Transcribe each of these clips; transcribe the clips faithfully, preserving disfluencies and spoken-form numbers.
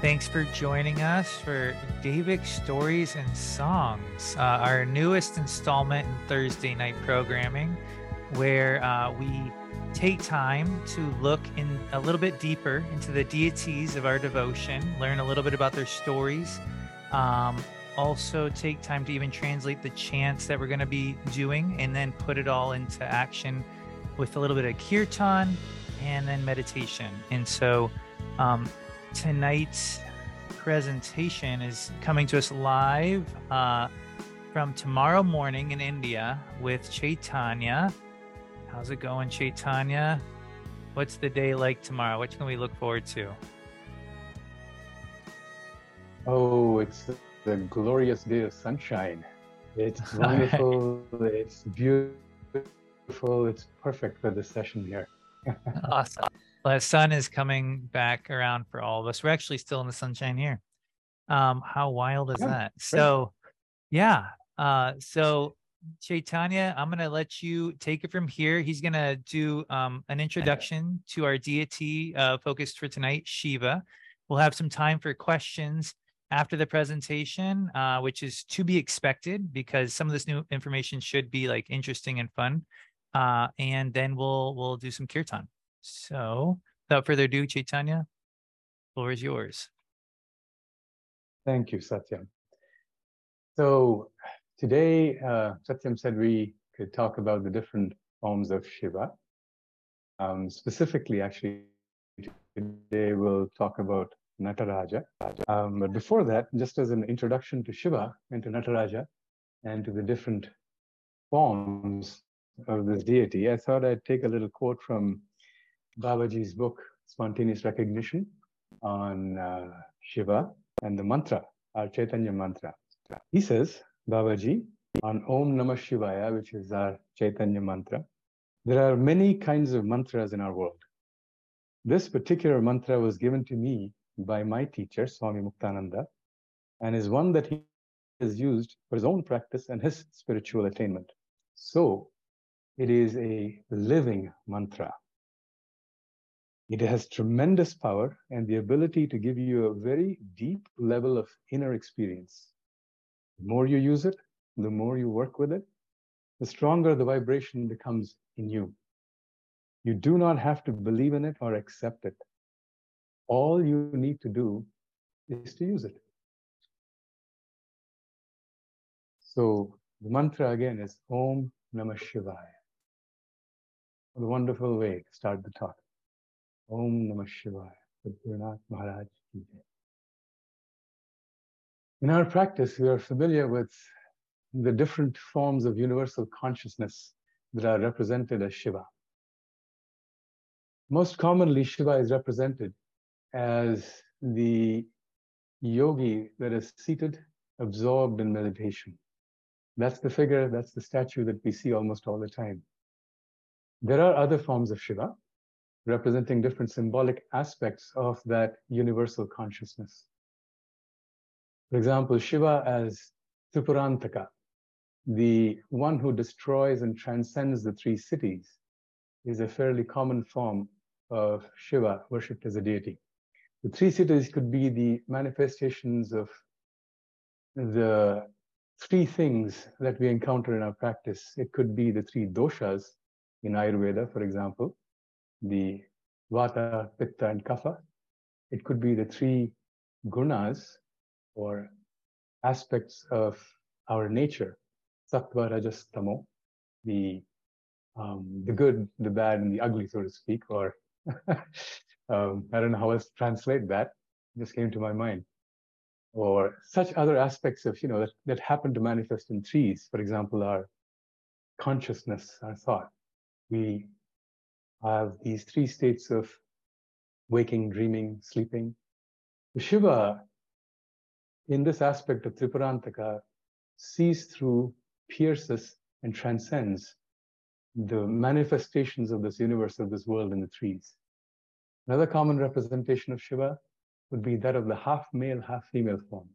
Thanks for joining us for Devic Stories and Songs, uh, our newest installment in Thursday night programming, where uh, we take time to look in a little bit deeper into the deities of our devotion, learn a little bit about their stories, um, also take time to even translate the chants that we're going to be doing, and then put it all into action with a little bit of kirtan and then meditation. And so, um, tonight's presentation is coming to us live uh, from tomorrow morning in India with Chaitanya. How's it going, Chaitanya? What's the day like tomorrow? What can we look forward to? Oh, it's the glorious day of sunshine. It's wonderful. Right. It's beautiful. It's perfect for this session here. Awesome. Well, the sun is coming back around for all of us. We're actually still in the sunshine here. Um, how wild is yeah, that? So, yeah. Uh, so, Chaitanya, I'm going to let you take it from here. He's going to do um, an introduction to our deity uh, focused for tonight, Shiva. We'll have some time for questions after the presentation, uh, which is to be expected because some of this new information should be like interesting and fun. Uh, and then we'll we'll do some kirtan. So, without further ado, Chaitanya, the floor is yours. Thank you, Satyam. So, today, uh, Satyam said we could talk about the different forms of Shiva. Um, specifically, actually, today we'll talk about Nataraja. Um, but before that, just as an introduction to Shiva and to Nataraja and to the different forms of this deity, I thought I'd take a little quote from Babaji's book, Spontaneous Recognition, on uh, Shiva and the mantra, our Chaitanya mantra. He says, Babaji, on Om Namah Shivaya, which is our Chaitanya mantra, there are many kinds of mantras in our world. This particular mantra was given to me by my teacher, Swami Muktananda, and is one that he has used for his own practice and his spiritual attainment. So, it is a living mantra. It has tremendous power and the ability to give you a very deep level of inner experience. The more you use it, the more you work with it, the stronger the vibration becomes in you. You do not have to believe in it or accept it. All you need to do is to use it. So the mantra again is Om Namah Shivaya. What a wonderful way to start the talk. Om Namah Shivaya. Maharaj. In our practice, we are familiar with the different forms of universal consciousness that are represented as Shiva. Most commonly, Shiva is represented as the yogi that is seated, absorbed in meditation. That's the figure, that's the statue that we see almost all the time. There are other forms of Shiva, representing different symbolic aspects of that universal consciousness. For example, Shiva as Tripurantaka, the one who destroys and transcends the three cities, is a fairly common form of Shiva worshipped as a deity. The three cities could be the manifestations of the three things that we encounter in our practice. It could be the three doshas in Ayurveda, for example, the Vata, Pitta, and Kapha. It could be the three gunas or aspects of our nature, Sattva, Rajas, Tamo, the, um, the good, the bad, and the ugly, so to speak, or um, I don't know how else to translate that. It just came to my mind. Or such other aspects of, you know, that, that happen to manifest in trees, for example, our consciousness, our thought. We have these three states of waking, dreaming, sleeping. Shiva, in this aspect of Tripurantaka, sees through, pierces, and transcends the manifestations of this universe, of this world, and the trees. Another common representation of Shiva would be that of the half-male, half-female form,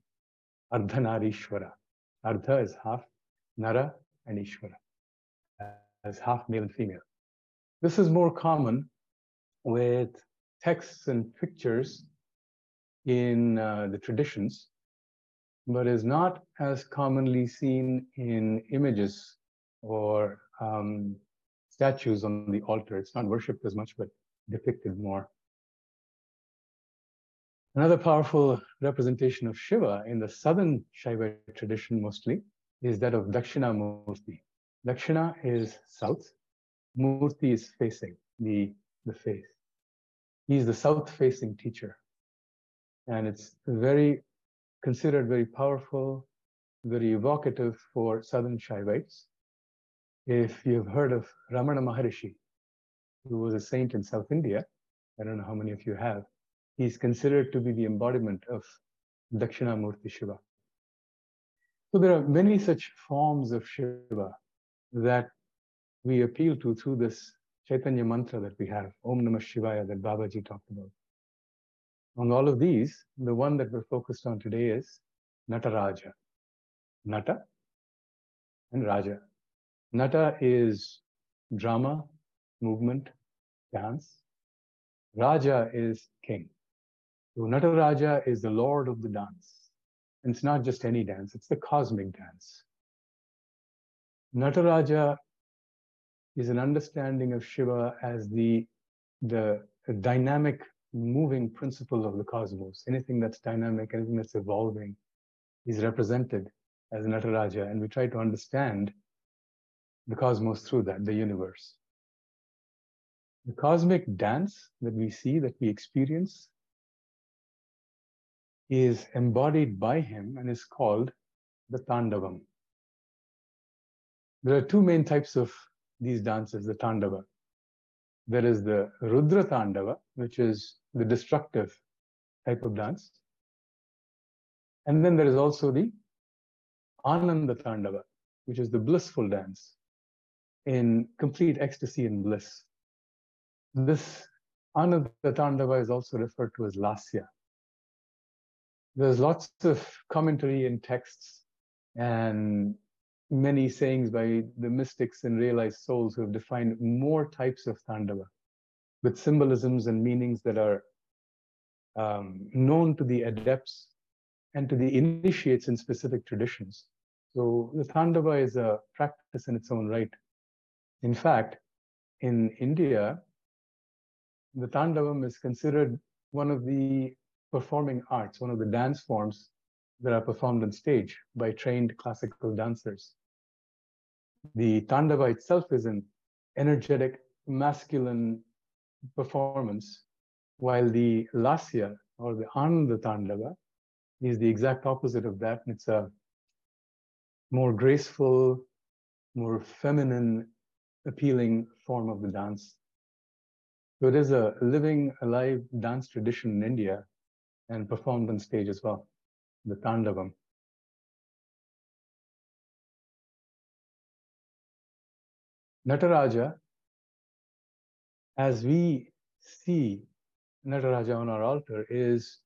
Ardhanarishwara. Ardha is half, Nara and Ishwara, as half male and female. This is more common with texts and pictures in uh, the traditions, but is not as commonly seen in images or um, statues on the altar. It's not worshipped as much, but depicted more. Another powerful representation of Shiva in the southern Shaiva tradition mostly is that of Dakshinamurti. Dakshina is south, Murti is facing, the, the face. He's the south-facing teacher. And it's very considered very powerful, very evocative for southern Shaivites. If you've heard of Ramana Maharishi, who was a saint in South India, I don't know how many of you have, he's considered to be the embodiment of Dakshinamurti Shiva. So there are many such forms of Shiva that we appeal to through this Chaitanya mantra that we have, Om Namah Shivaya, that Babaji talked about. On all of these, the one that we're focused on today is Nataraja. Nata and Raja. Nata is drama, movement, dance. Raja is king. So Nataraja is the lord of the dance. And it's not just any dance, it's the cosmic dance. Nataraja is an understanding of Shiva as the, the dynamic, moving principle of the cosmos. Anything that's dynamic, anything that's evolving is represented as Nataraja. And we try to understand the cosmos through that, the universe. The cosmic dance that we see, that we experience, is embodied by him and is called the Tandavam. There are two main types of these dances, the Tandava. There is the Rudra Tandava, which is the destructive type of dance. And then there is also the Ananda Tandava, which is the blissful dance in complete ecstasy and bliss. This Ananda Tandava is also referred to as Lasya. There's lots of commentary and texts and many sayings by the mystics and realized souls who have defined more types of Tandava with symbolisms and meanings that are um, known to the adepts and to the initiates in specific traditions. So the Tandava is a practice in its own right. In fact, in India, the Tandavam is considered one of the performing arts, one of the dance forms that are performed on stage by trained classical dancers. The Tandava itself is an energetic, masculine performance, while the Lasya or the Ananda Tandava is the exact opposite of that. It's a more graceful, more feminine, appealing form of the dance. So it is a living, alive dance tradition in India and performed on stage as well, the Tandavam. Nataraja, as we see Nataraja on our altar, is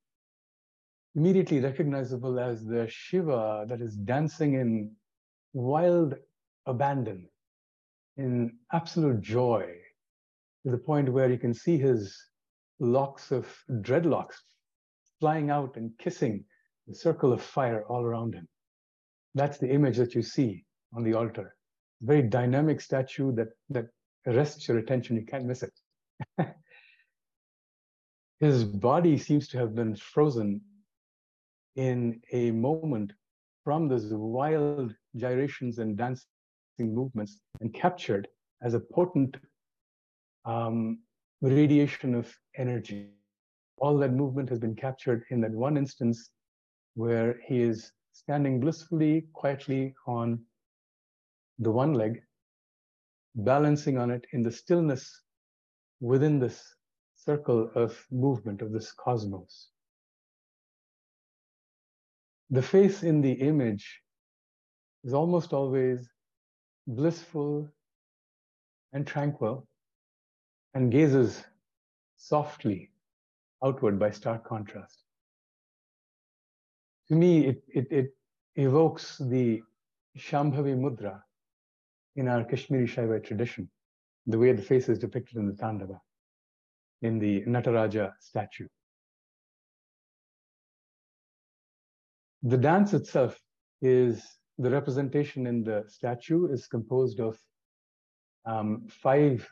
immediately recognizable as the Shiva that is dancing in wild abandon, in absolute joy, to the point where you can see his locks of dreadlocks flying out and kissing the circle of fire all around him. That's the image that you see on the altar. Very dynamic statue that, that arrests your attention. You can't miss it. His body seems to have been frozen in a moment from those wild gyrations and dancing movements and captured as a potent um, radiation of energy. All that movement has been captured in that one instance where he is standing blissfully, quietly on the one leg, balancing on it in the stillness within this circle of movement of this cosmos. The face in the image is almost always blissful and tranquil and gazes softly outward by stark contrast. To me, it, it, it evokes the Shambhavi Mudra in our Kashmiri Shaiva tradition, the way the face is depicted in the Tandava, in the Nataraja statue. The dance itself is, the representation in the statue is composed of um, five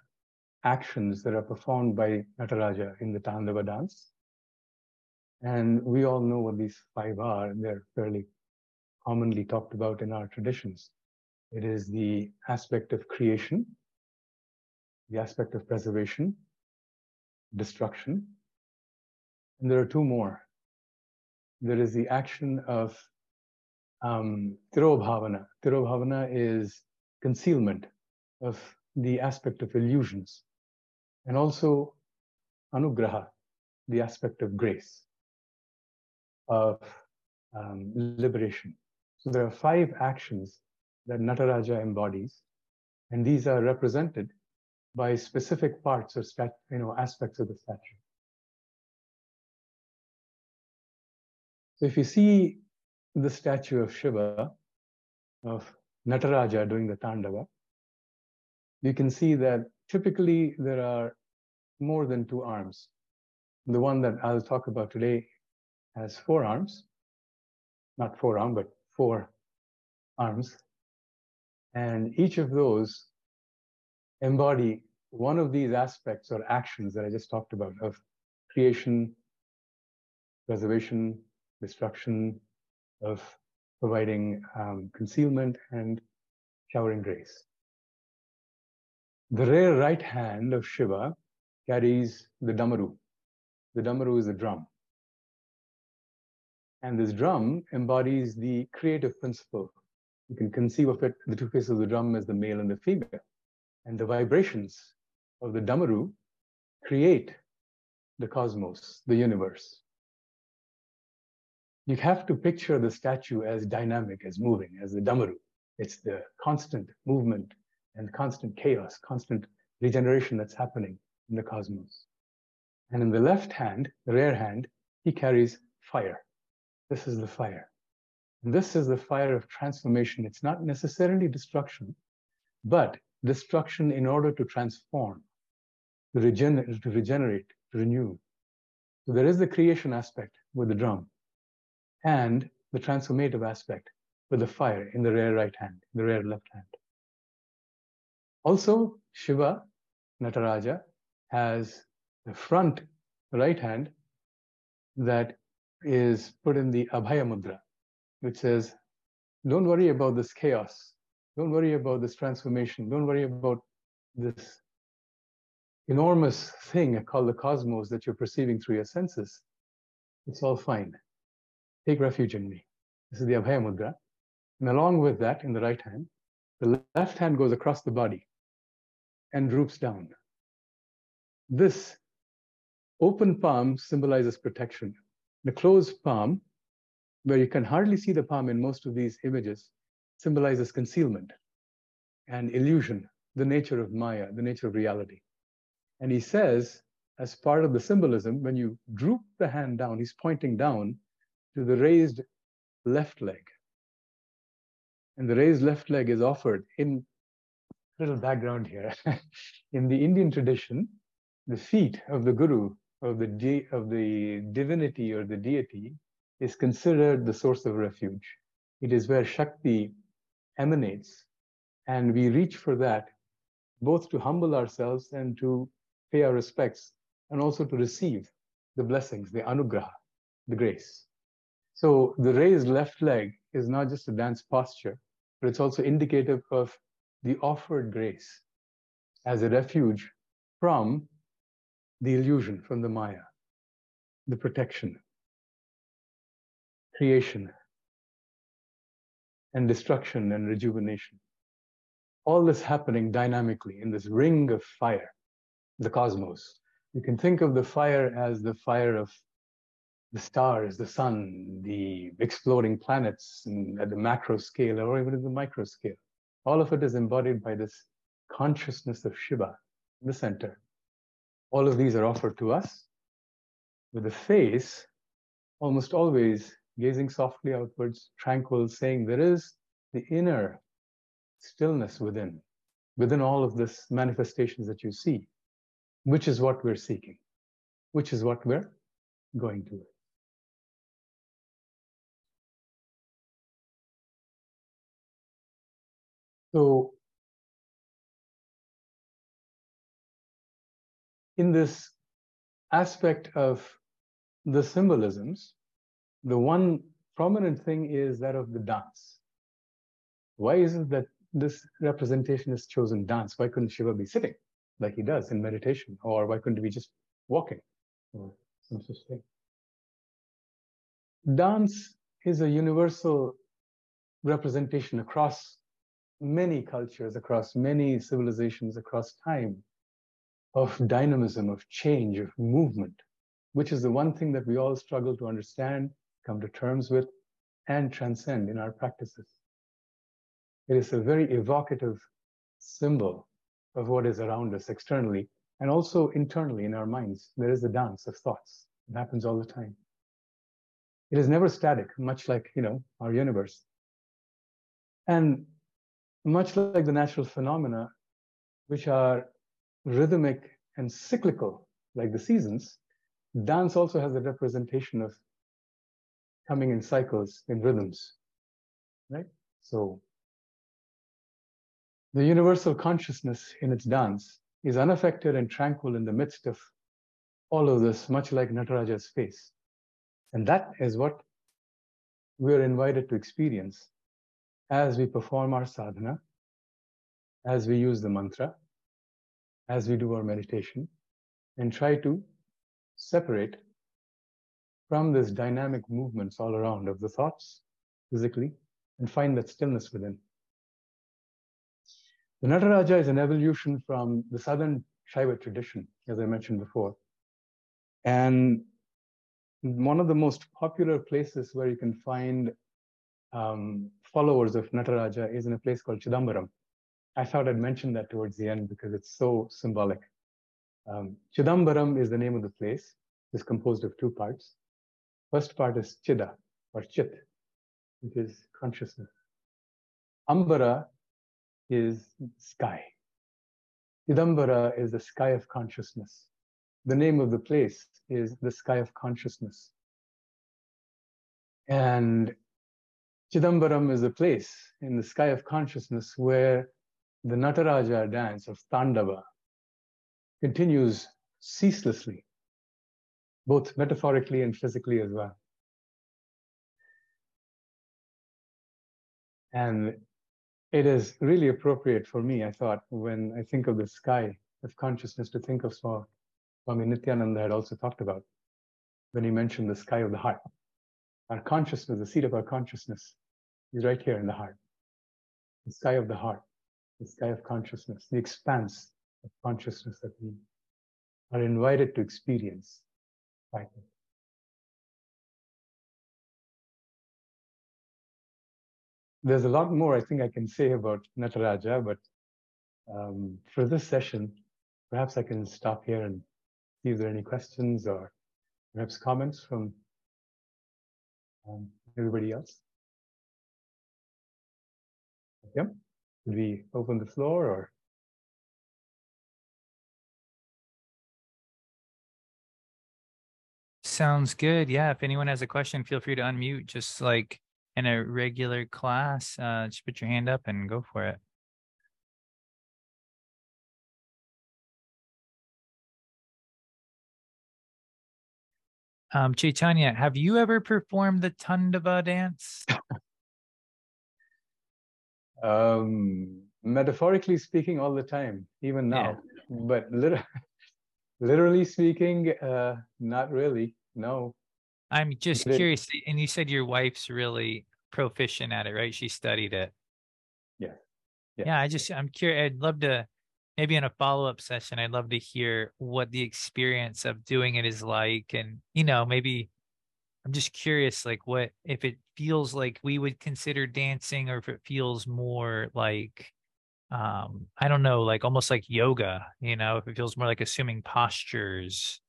actions that are performed by Nataraja in the Tandava dance. And we all know what these five are. They're fairly commonly talked about in our traditions. It is the aspect of creation, the aspect of preservation, destruction, and there are two more. There is the action of um, tirobhavana. Tirobhavana is concealment of the aspect of illusions, and also anugraha, the aspect of grace, of um, liberation. So there are five actions that Nataraja embodies, and these are represented by specific parts or stat, you know, aspects of the statue. So if you see the statue of Shiva, of Nataraja doing the Tandava, you can see that typically there are more than two arms. The one that I'll talk about today has four arms, not four arms, but four arms. And each of those embody one of these aspects or actions that I just talked about, of creation, preservation, destruction, of providing um, concealment, and showering grace. The rear right hand of Shiva carries the Dhammaru. The Dhammaru is a drum. And this drum embodies the creative principle. You can conceive of it, the two faces of the drum, as the male and the female. And the vibrations of the Dhammaru create the cosmos, the universe. You have to picture the statue as dynamic, as moving, as the Dhammaru. It's the constant movement and constant chaos, constant regeneration that's happening in the cosmos. And in the left hand, the rear hand, he carries fire. This is the fire. This is the fire of transformation. It's not necessarily destruction, but destruction in order to transform, to regenerate, to regenerate, to renew. So there is the creation aspect with the drum and the transformative aspect with the fire in the rear right hand, the rear left hand. Also, Shiva, Nataraja, has the front right hand that is put in the Abhaya Mudra, which says, don't worry about this chaos. Don't worry about this transformation. Don't worry about this enormous thing called the cosmos that you're perceiving through your senses. It's all fine. Take refuge in me. This is the Abhaya Mudra. And along with that, in the right hand, the left hand goes across the body and droops down. This open palm symbolizes protection. The closed palm, where you can hardly see the palm in most of these images, symbolizes concealment and illusion, the nature of Maya, the nature of reality. And he says, as part of the symbolism, when you droop the hand down, he's pointing down to the raised left leg. And the raised left leg is offered in, little background here, in the Indian tradition, the feet of the guru, of the, de of the divinity or the deity, is considered the source of refuge. It is where Shakti emanates, and we reach for that both to humble ourselves and to pay our respects, and also to receive the blessings, the anugraha, the grace. So the raised left leg is not just a dance posture, but it's also indicative of the offered grace as a refuge from the illusion, from the Maya, the protection, creation, and destruction and rejuvenation. All this happening dynamically in this ring of fire, the cosmos. You can think of the fire as the fire of the stars, the sun, the exploding planets, and at the macro scale or even at the micro scale. All of it is embodied by this consciousness of Shiva in the center. All of these are offered to us with the face almost always gazing softly outwards, tranquil, saying there is the inner stillness within, within all of this manifestations that you see, which is what we're seeking, which is what we're going to. So, in this aspect of the symbolisms, the one prominent thing is that of the dance. Why is it that this representation is chosen dance? Why couldn't Shiva be sitting like he does in meditation? Or why couldn't he be just walking or some such thing? Dance is a universal representation across many cultures, across many civilizations, across time, of dynamism, of change, of movement, which is the one thing that we all struggle to understand, come to terms with, and transcend in our practices. It is a very evocative symbol of what is around us externally, and also internally in our minds. There is the dance of thoughts. It happens all the time. It is never static, much like, you know, our universe. And much like the natural phenomena, which are rhythmic and cyclical, like the seasons, dance also has a representation of coming in cycles, in rhythms, right? So the universal consciousness in its dance is unaffected and tranquil in the midst of all of this, much like Nataraja's face. And that is what we are invited to experience as we perform our sadhana, as we use the mantra, as we do our meditation, and try to separate from this dynamic movements all around of the thoughts physically, and find that stillness within. The Nataraja is an evolution from the southern Shaiva tradition, as I mentioned before. And one of the most popular places where you can find um, followers of Nataraja is in a place called Chidambaram. I thought I'd mention that towards the end because it's so symbolic. Um, Chidambaram is the name of the place. It's composed of two parts. First part is Chida, or Chit, which is consciousness. Ambara is sky. Chidambara is the sky of consciousness. The name of the place is the sky of consciousness. And Chidambaram is a place in the sky of consciousness where the Nataraja dance of Tandava continues ceaselessly, both metaphorically and physically as well. And it is really appropriate for me, I thought, when I think of the sky of consciousness, to think of what Swami Nityananda had also talked about when he mentioned the sky of the heart. Our consciousness, the seat of our consciousness, is right here in the heart. The sky of the heart, the sky of consciousness, the expanse of consciousness that we are invited to experience. There's a lot more I think I can say about Nataraja, but um, for this session, perhaps I can stop here and see if there are any questions or perhaps comments from um, everybody else. Yep. Should we open the floor or? Sounds good. Yeah. If anyone has a question, feel free to unmute. Just like in a regular class, uh, just put your hand up and go for it. Um, Chaitanya, have you ever performed the Tandava dance? um, metaphorically speaking, all the time, even now. Yeah. But literally, literally speaking, uh, not really. No. I'm just curious. And you said your wife's really proficient at it, right? She studied it. Yeah. Yeah. yeah I just, I'm curious. I'd love to, maybe in a follow-up session, I'd love to hear what the experience of doing it is like. And, you know, maybe I'm just curious, like, what if it feels like we would consider dancing, or if it feels more like, um, I don't know, like almost like yoga, you know, if it feels more like assuming postures.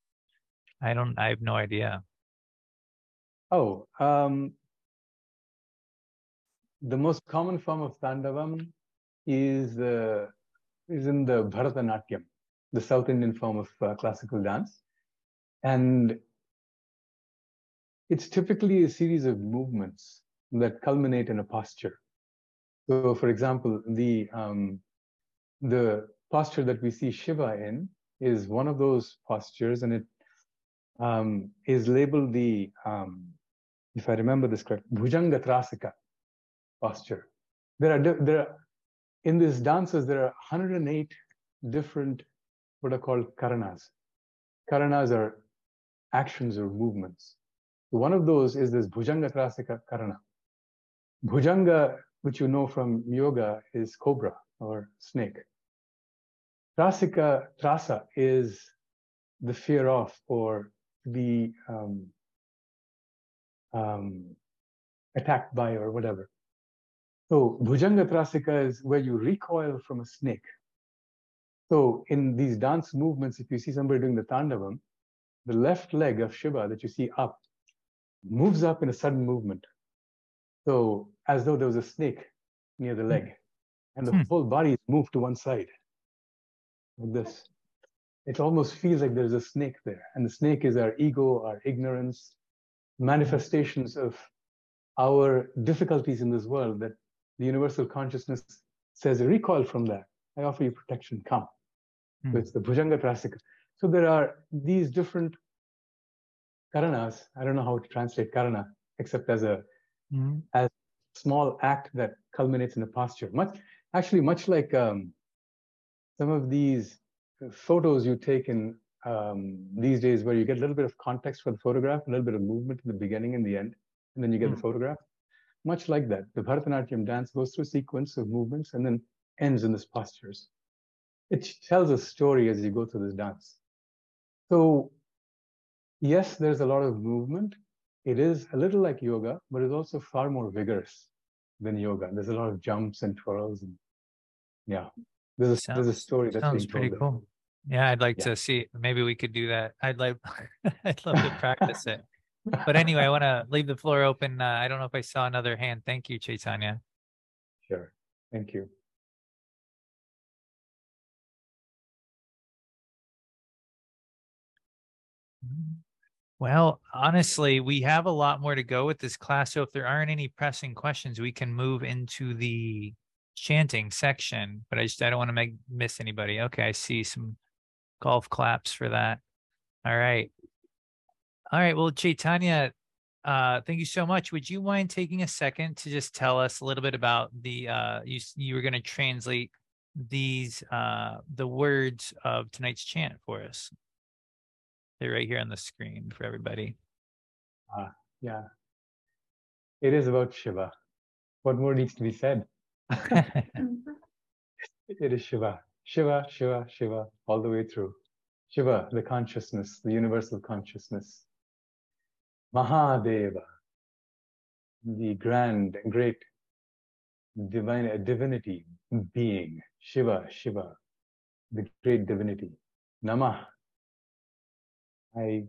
I don't, I have no idea. Oh, um, the most common form of Tandavam is, uh, is in the Bharatanatyam, the South Indian form of uh, classical dance. And it's typically a series of movements that culminate in a posture. So, for example, the, um, the posture that we see Shiva in is one of those postures, and it um, is labeled the, um, if I remember this correctly, bhujangatrasika posture. There are, there are, in these dances, there are one hundred eight different what are called karanas. Karanas are actions or movements. One of those is this bhujangatrasika karana. Bhujanga, which you know from yoga, is cobra or snake. Trasika, trasa, is the fear of, or the um, um, attacked by, or whatever. So bhujangatrasika is where you recoil from a snake. So in these dance movements, if you see somebody doing the Tandavam, the left leg of Shiva that you see up moves up in a sudden movement, so as though there was a snake near the leg, and the hmm. whole body is moved to one side like this. It almost feels like there's a snake there, and the snake is our ego, our ignorance, manifestations of our difficulties in this world that the universal consciousness says, recoil from that, I offer you protection, come. hmm. So it's the bhujangatrasika. So there are these different karanas. I don't know how to translate karana, except as a mm-hmm. as small act that culminates in a posture. Much, actually, much like um, some of these photos you take in um, these days, where you get a little bit of context for the photograph, a little bit of movement in the beginning and the end, and then you get mm-hmm. the photograph. Much like that, the Bharatanatyam dance goes through a sequence of movements and then ends in these postures. It tells a story as you go through this dance. So, yes, there's a lot of movement. It is a little like yoga, but it's also far more vigorous than yoga. There's a lot of jumps and twirls. And, yeah, there's a, sounds, there's a story that's sounds pretty cool. Them. Yeah, I'd like yeah. to see. Maybe we could do that. I'd like, I'd love to practice it. But anyway, I want to leave the floor open. Uh, I don't know if I saw another hand. Thank you, Chaitanya. Sure. Thank you. Well, honestly, we have a lot more to go with this class. So if there aren't any pressing questions, we can move into the chanting section. But I just I don't want to make miss anybody. Okay, I see some golf claps for that. All right. All right. Well, Chaitanya, uh, thank you so much. Would you mind taking a second to just tell us a little bit about the uh, you you were going to translate these uh, the words of tonight's chant for us? They're right here on the screen for everybody. Ah, yeah. It is about Shiva. What more needs to be said? It is Shiva. Shiva, Shiva, Shiva, all the way through. Shiva, the consciousness, the universal consciousness. Mahadeva, the grand, great divine, divinity being. Shiva, Shiva, the great divinity. Namah. I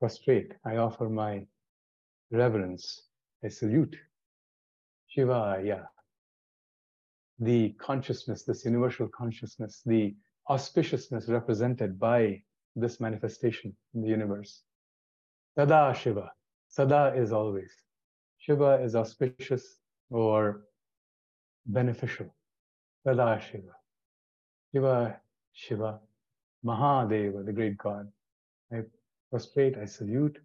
prostrate, I offer my reverence, I salute Shivaya, the consciousness, this universal consciousness, the auspiciousness represented by this manifestation in the universe. Sada Shiva, Sada is always. Shiva is auspicious or beneficial. Sada Shiva, Shiva, Shiva, Mahadeva, the great God. I prostrate, I salute,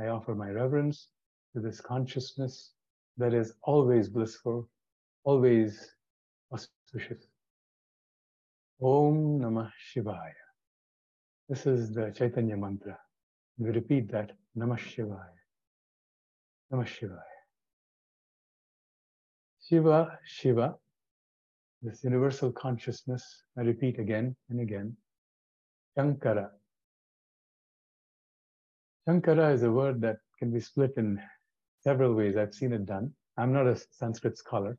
I offer my reverence to this consciousness that is always blissful, always auspicious. Om Namah Shivaya. This is the Chaitanya mantra. We repeat that, Namah Shivaya, Namah Shivaya. Shiva, Shiva, this universal consciousness, I repeat again and again. Shankara. Shankara is a word that can be split in several ways. I've seen it done. I'm not a Sanskrit scholar,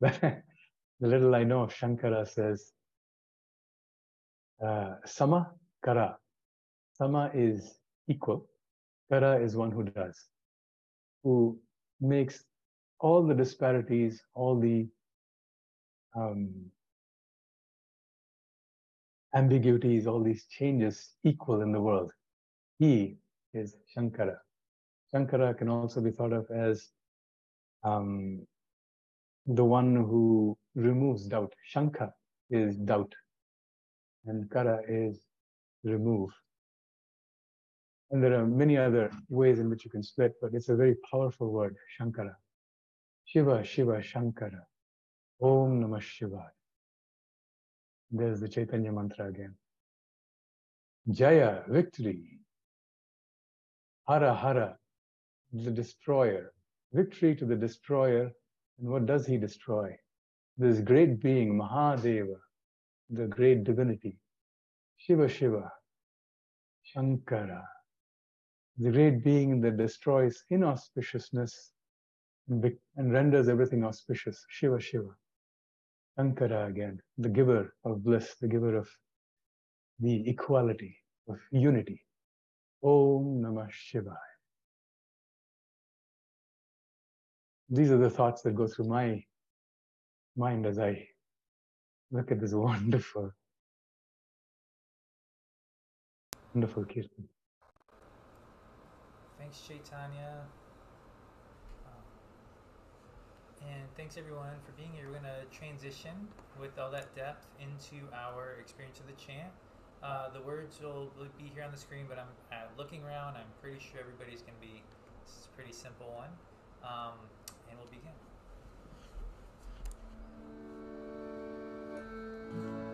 but the little I know of Shankara says, uh, sama, kara. Sama is equal. Kara is one who does, who makes all the disparities, all the um, ambiguities, all these changes equal in the world. He is Shankara. Shankara can also be thought of as um, the one who removes doubt. Shankha is doubt, and Kara is remove. And there are many other ways in which you can split, but it's a very powerful word, Shankara. Shiva, Shiva, Shankara. Om Namah Shivaya. There's the Chaitanya mantra again. Jaya, victory. Hara, Hara, the destroyer. Victory to the destroyer. And what does he destroy? This great being, Mahadeva, the great divinity. Shiva, Shiva, Shankara. The great being that destroys inauspiciousness and, and renders everything auspicious. Shiva, Shiva. Shankara again, the giver of bliss, the giver of the equality, of unity. Om Namah Shivaya. These are the thoughts that go through my mind as I look at this wonderful, wonderful kirtan. Thanks, Chaitanya. Um, and thanks, everyone, for being here. We're going to transition with all that depth into our experience of the chant. Uh, the words will be here on the screen, but I'm uh, looking around. I'm pretty sure everybody's going to be, this is a pretty simple one. Um, and we'll begin. Mama.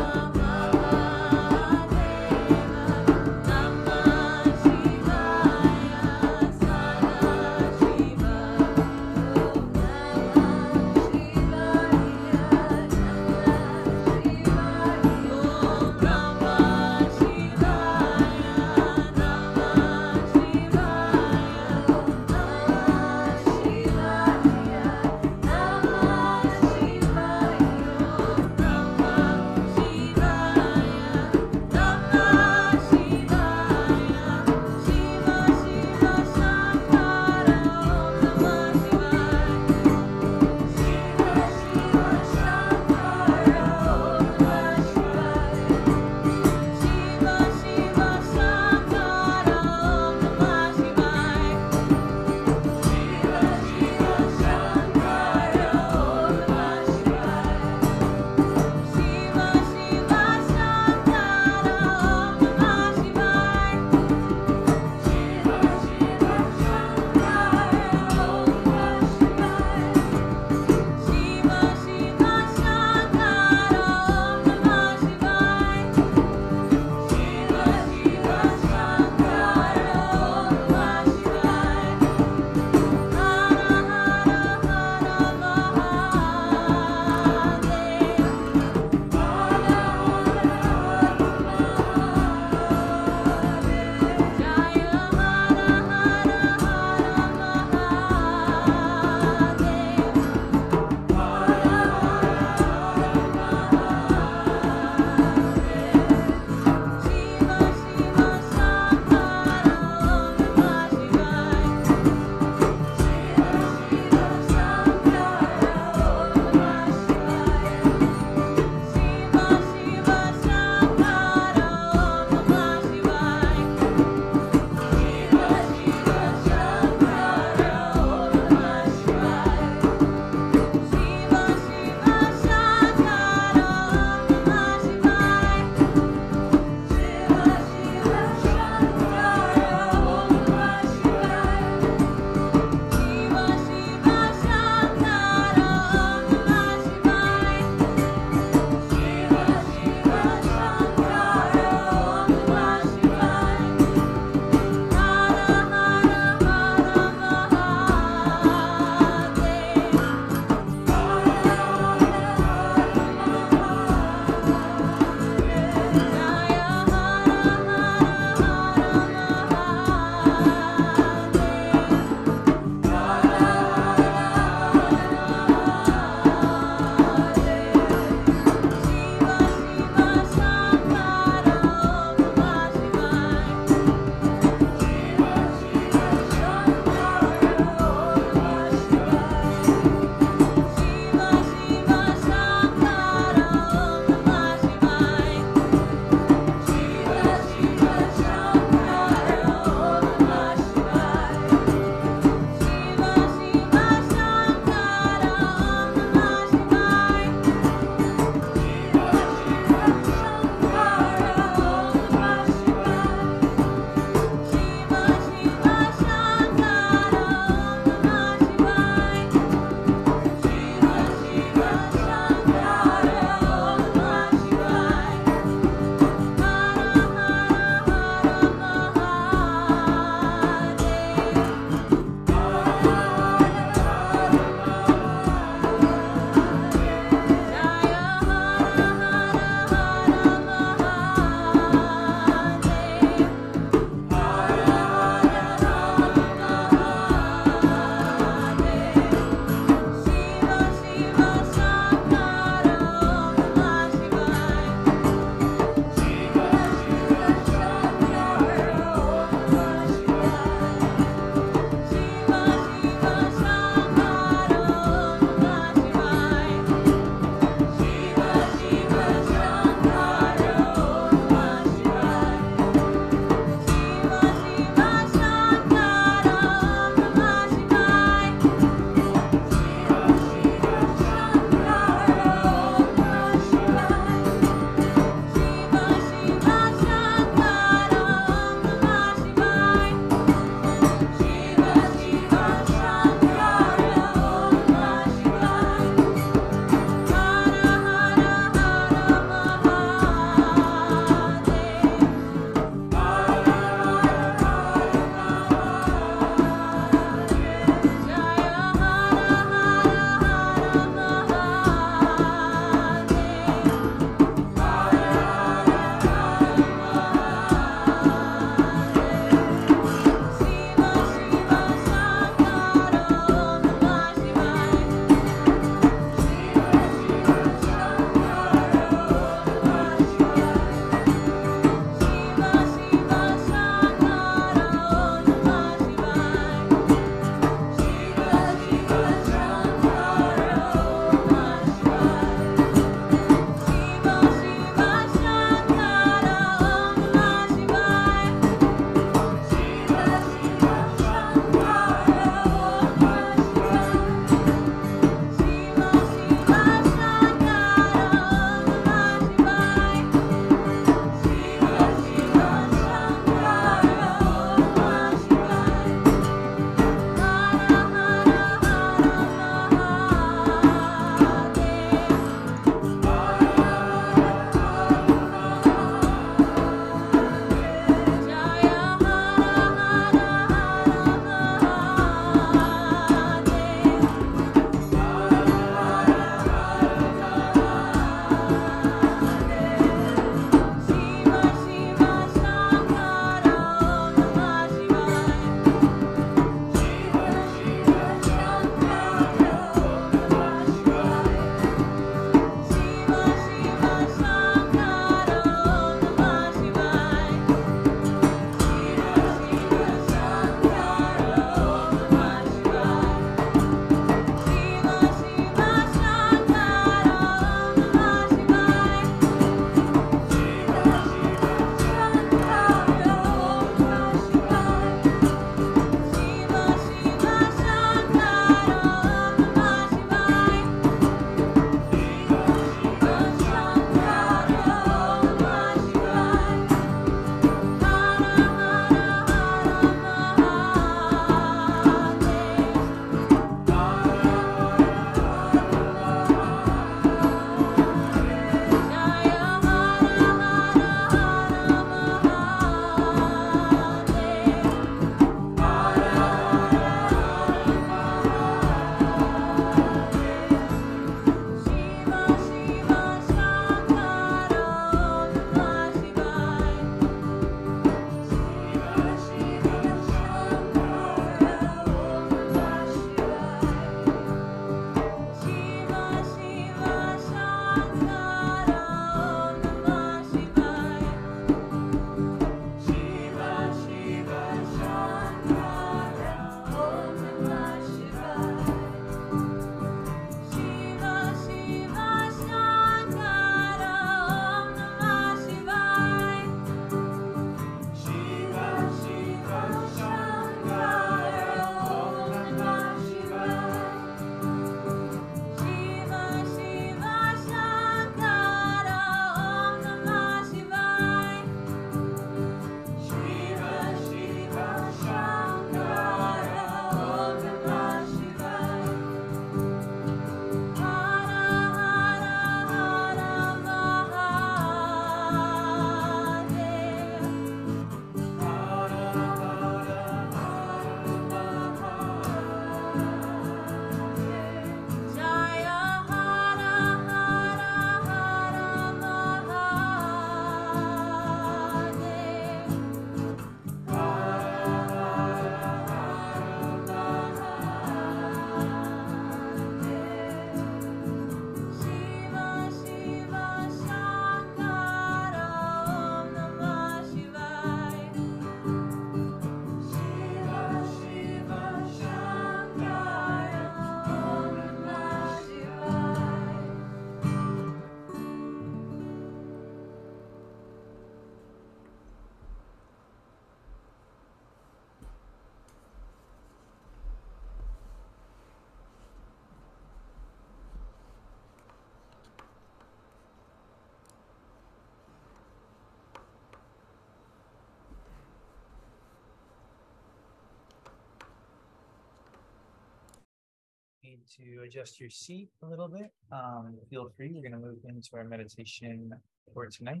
to adjust your seat a little bit, um, feel free. We're going to move into our meditation for tonight.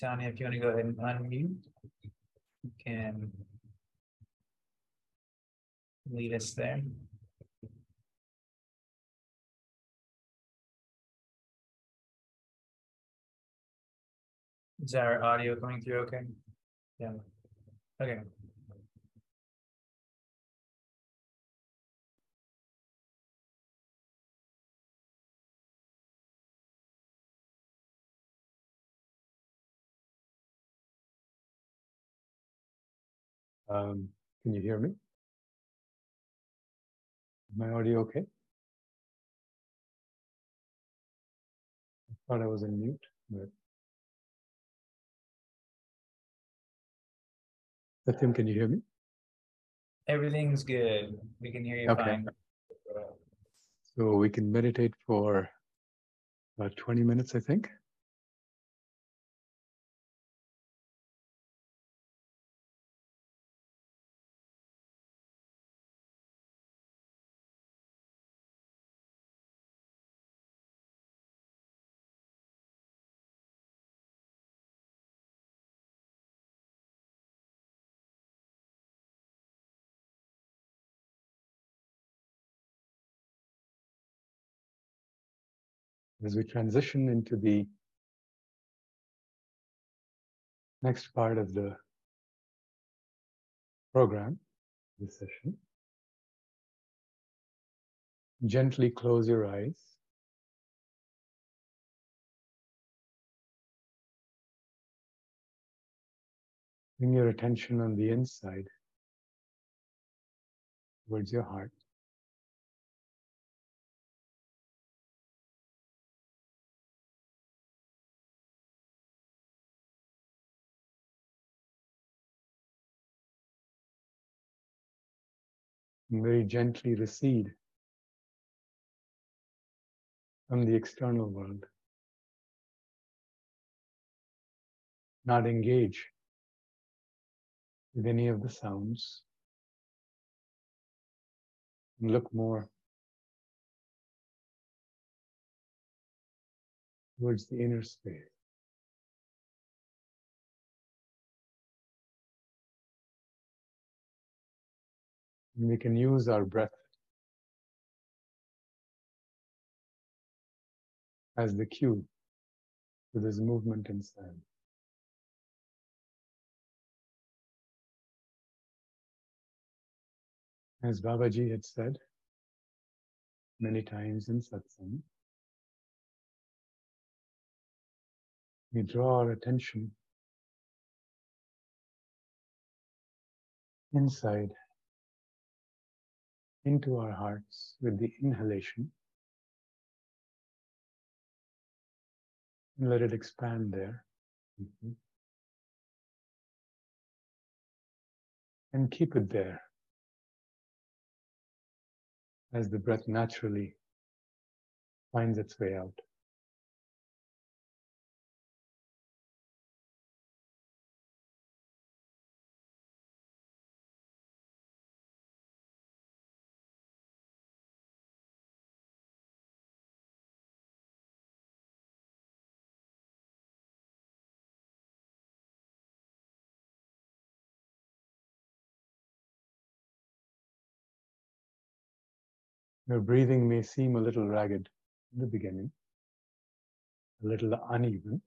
Chaitanya, if you want to go ahead and unmute, you can lead us there. Is our audio coming through okay? Yeah. Okay. Um, can you hear me? Is my audio okay? I thought I was on mute, but Satyam, can you hear me? Everything's good. We can hear you okay. Fine. So we can meditate for about twenty minutes, I think. As we transition into the next part of the program, this session, gently close your eyes. Bring your attention on the inside towards your heart. And very gently recede from the external world, not engage with any of the sounds, and look more towards the inner space. And we can use our breath as the cue to this movement inside. As Babaji had said many times in satsang, we draw our attention inside, into our hearts with the inhalation, and let it expand there. Mm-hmm. And keep it there as the breath naturally finds its way out. Your breathing may seem a little ragged in the beginning, a little uneven.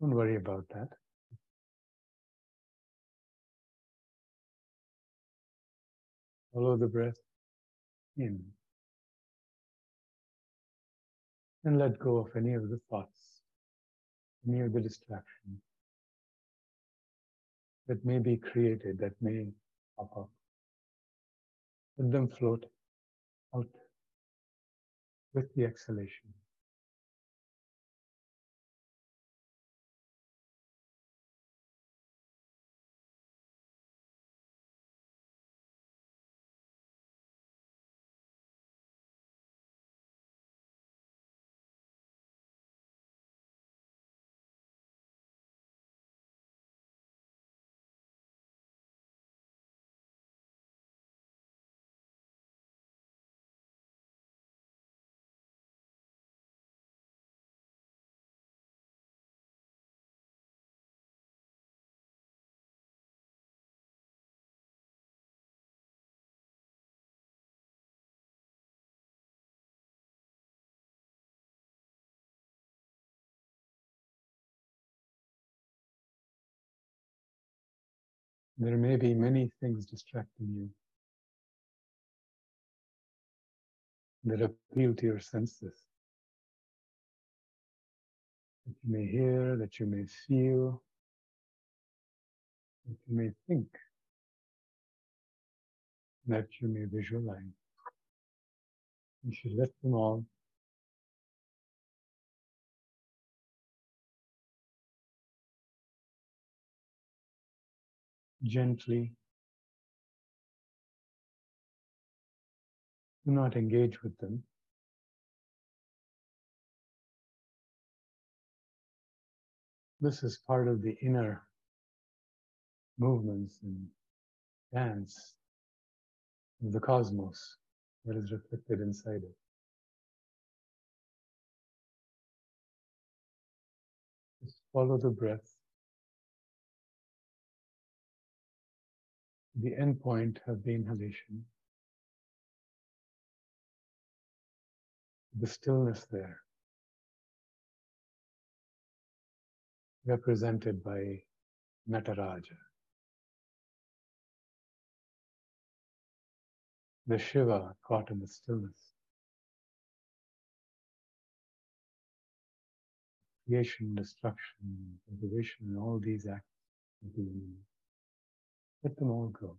Don't worry about that. Follow the breath in and let go of any of the thoughts, any of the distractions that may be created, that may pop up. Let them float out with the exhalation. There may be many things distracting you that appeal to your senses, that you may hear, that you may feel, that you may think, that you may visualize. You should let them all gently. Do not engage with them. This is part of the inner movements and dance of the cosmos that is reflected inside it. Just follow the breath. The end point of the inhalation. The stillness there, represented by Nataraja. The Shiva caught in the stillness. Creation, destruction, preservation, and all these acts. Let them all go.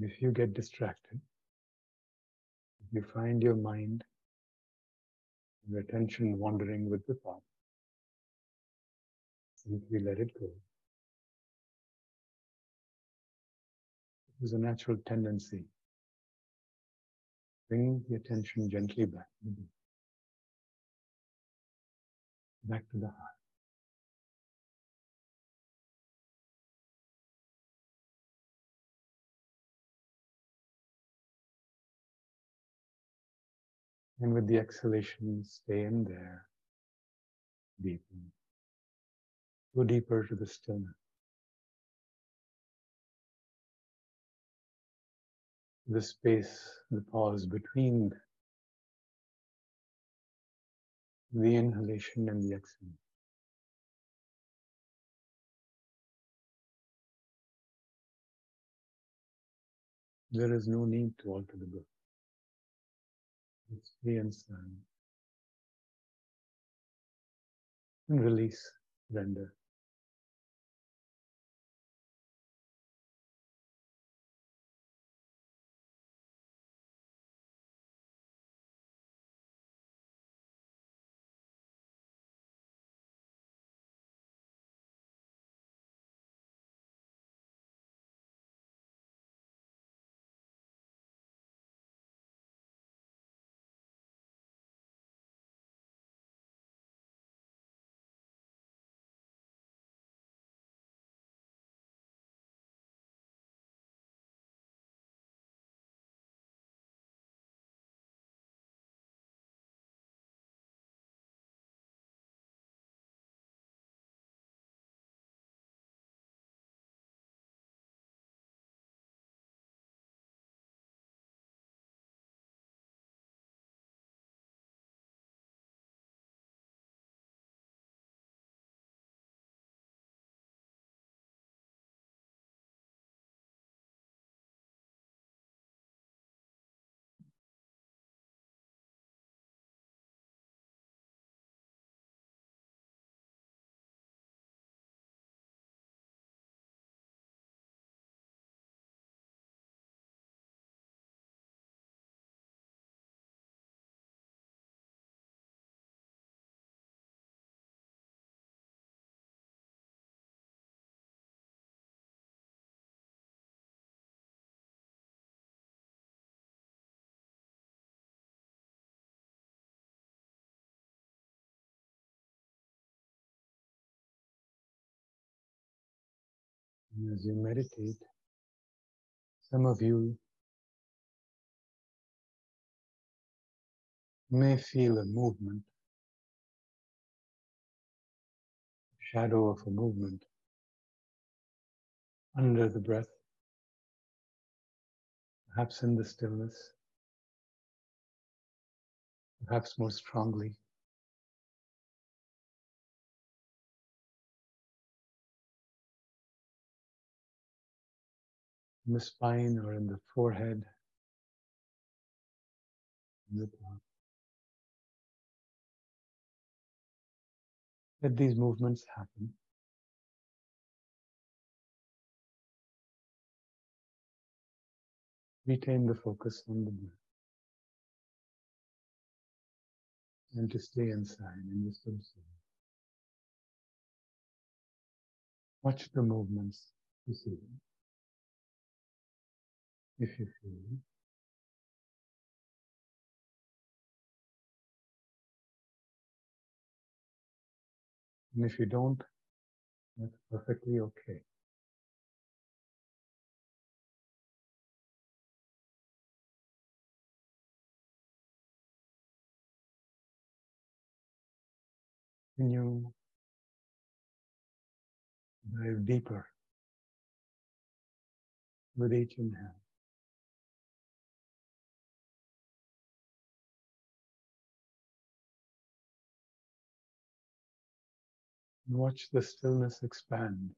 If you get distracted, if you find your mind, your attention wandering with the thought, simply let it go. It is a natural tendency. Bring the attention gently back, back to the heart. And with the exhalation, stay in there, deepen. Go deeper to the stillness. the space, the pause between the inhalation and the exhalation. There is no need to alter the breath. It's free and sound. And release, render. And as you meditate, some of you may feel a movement, shadow of a movement under the breath, perhaps in the stillness, perhaps more strongly. In the spine or in the forehead, in the top. Let these movements happen. Retain the focus on the breath. And to stay inside in this observation. Watch the movements you see them. If you feel it. And if you don't, that's perfectly okay. Continue to dive deeper with each inhale. Watch the stillness expand.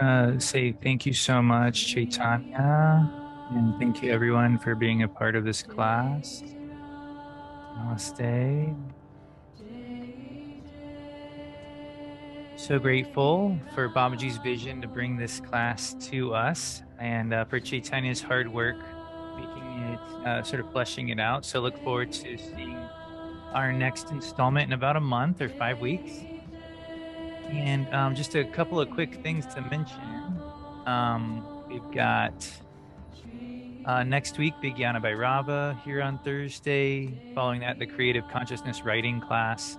Uh, say thank you so much, Chaitanya, and thank you everyone for being a part of this class. Namaste. So grateful for Babaji's vision to bring this class to us, and uh, for Chaitanya's hard work making it, uh, sort of fleshing it out. So look forward to seeing our next installment in about a month or five weeks. And um, just a couple of quick things to mention. Um, we've got uh, next week, Vijnana Bhairava here on Thursday. Following that, the Creative Consciousness Writing class.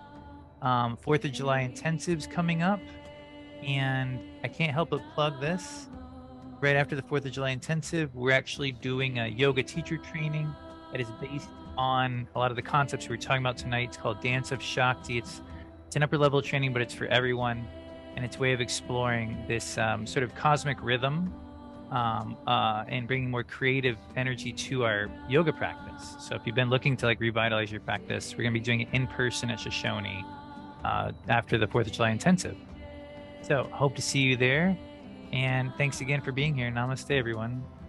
Um, Fourth of July intensives coming up. And I can't help but plug this. Right after the Fourth of July intensive, we're actually doing a yoga teacher training that is based on a lot of the concepts we were talking about tonight. It's called Dance of Shakti. It's It's an upper level training, but it's for everyone, and it's a way of exploring this um, sort of cosmic rhythm um, uh, and bringing more creative energy to our yoga practice. So if you've been looking to like revitalize your practice, we're going to be doing it in person at Shoshone uh, after the Fourth of July intensive. So hope to see you there, and thanks again for being here. Namaste, everyone.